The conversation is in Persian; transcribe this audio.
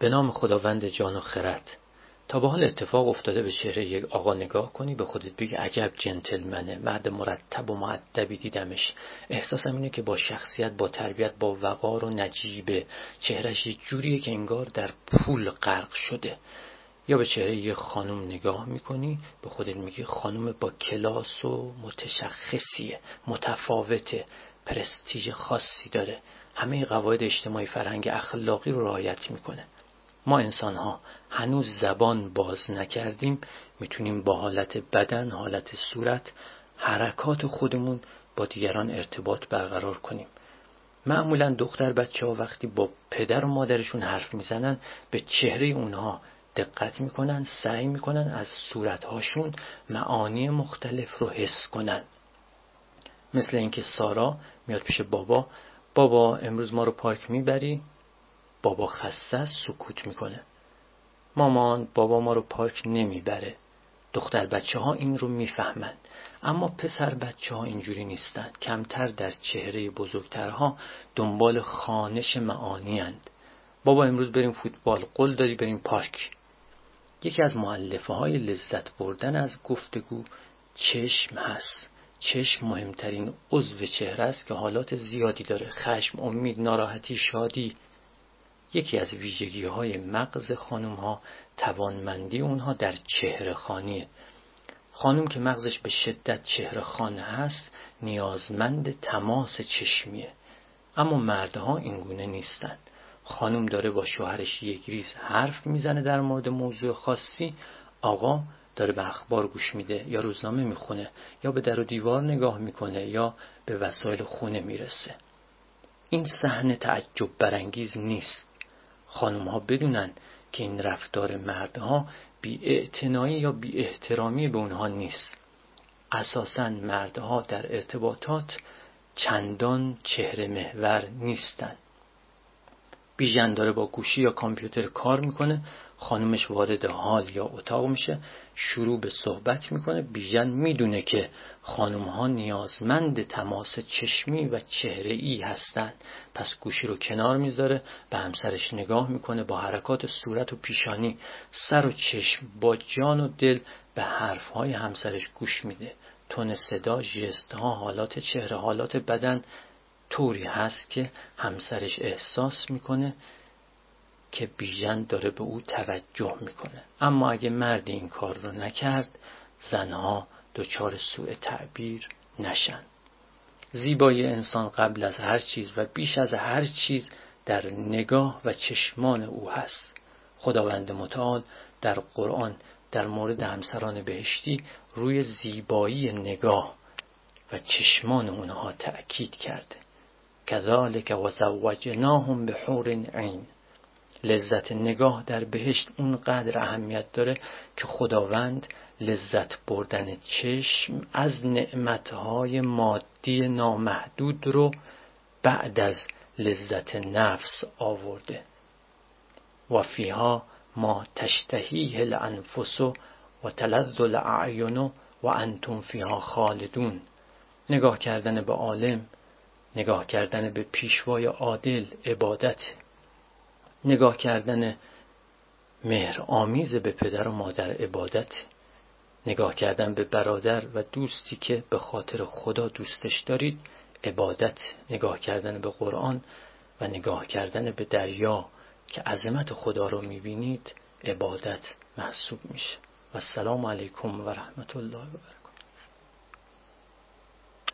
به نام خداوند جان و خرد. تا به حال اتفاق افتاده به چهره یک آقا نگاه کنی به خودت بگی عجب جنتلمنه، مرد مرتب و مؤدبی دیدمش. احساسم اینه که با شخصیت، با تربیت، با وقار و نجیبه. چهرهش یه جوریه که انگار در پول غرق شده. یا به چهره یه خانم نگاه میکنی به خودت میگی خانم با کلاس و متشخصیه، متفاوته، پرستیژ خاصی داره، همه قواعد اجتماعی، فرهنگ اخلاقی رو رعایت میکنه. ما انسان ها هنوز زبان باز نکردیم، میتونیم با حالت بدن، حالت صورت، حرکات خودمون با دیگران ارتباط برقرار کنیم. معمولا دختر بچه ها وقتی با پدر و مادرشون حرف میزنن به چهره اونها دقت میکنن، سعی میکنن از صورتهاشون معانی مختلف رو حس کنن. مثل اینکه سارا میاد پیش بابا، بابا امروز ما رو پارک میبری؟ بابا خسته سکوت میکنه. مامان بابا ما رو پارک نمیبره. دختر بچه ها این رو میفهمن، اما پسر بچه ها اینجوری نیستن. کمتر در چهره بزرگترها دنبال خوانش معانی اند. بابا امروز بریم فوتبال، قول داری بریم پارک. یکی از مؤلفه های لذت بردن از گفتگو چشم هست. چشم مهمترین عضو چهره است که حالات زیادی داره: خشم، امید، ناراحتی، شادی. یکی از ویژگی های مغز خانم ها توانمندی اونها در چهره خانیه. خانم که مغزش به شدت چهره خان هست نیازمند تماس چشمیه، اما مردها اینگونه نیستن. خانم داره با شوهرش یک ریز حرف میزنه در مورد موضوع خاصی، آقا داره به اخبار گوش میده یا روزنامه میخونه یا به در و دیوار نگاه میکنه یا به وسایل خونه میرسه. این صحنه تعجب برانگیز نیست. خانم ها بدونن که این رفتار مردها بی‌اعتنایی یا بی‌احترامی به اونها نیست. اساساً مردها در ارتباطات چندان چهره محور نیستن. بیژن داره با گوشی یا کامپیوتر کار میکنه، خانمش وارد حال یا اتاق میشه، شروع به صحبت میکنه. بیژن میدونه که خانم ها نیازمند تماس چشمی و چهره ای هستن، پس گوشی رو کنار میذاره، به همسرش نگاه میکنه، با حرکات صورت و پیشانی، سر و چشم، با جان و دل به حرف های همسرش گوش میده. تون صدا، ژست ها، حالات چهره، حالات بدن طوری هست که همسرش احساس میکنه که بیژن داره به او توجه میکنه. اما اگه مرد این کار رو نکرد، زنها دچار سوء تعبیر نشن. زیبایی انسان قبل از هر چیز و بیش از هر چیز در نگاه و چشمان او هست. خداوند متعال در قرآن در مورد همسران بهشتی روی زیبایی نگاه و چشمان اونها تأکید کرده. کذالک وزوجناهم بحور عین. لذت نگاه در بهشت اونقدر اهمیت داره که خداوند لذت بردن چشم از نعمتهای مادی نامحدود رو بعد از لذت نفس آورده. و فیها ما تشتهیه الانفس و تلذ الاعین و انتم فیها خالدون. نگاه کردن به عالم، نگاه کردن به پیشوای عادل عبادت، نگاه کردن مهر آمیز به پدر و مادر عبادت، نگاه کردن به برادر و دوستی که به خاطر خدا دوستش دارید عبادت، نگاه کردن به قرآن و نگاه کردن به دریا که عظمت خدا رو میبینید عبادت محسوب میشه. و السلام علیکم و رحمت الله و برکاته.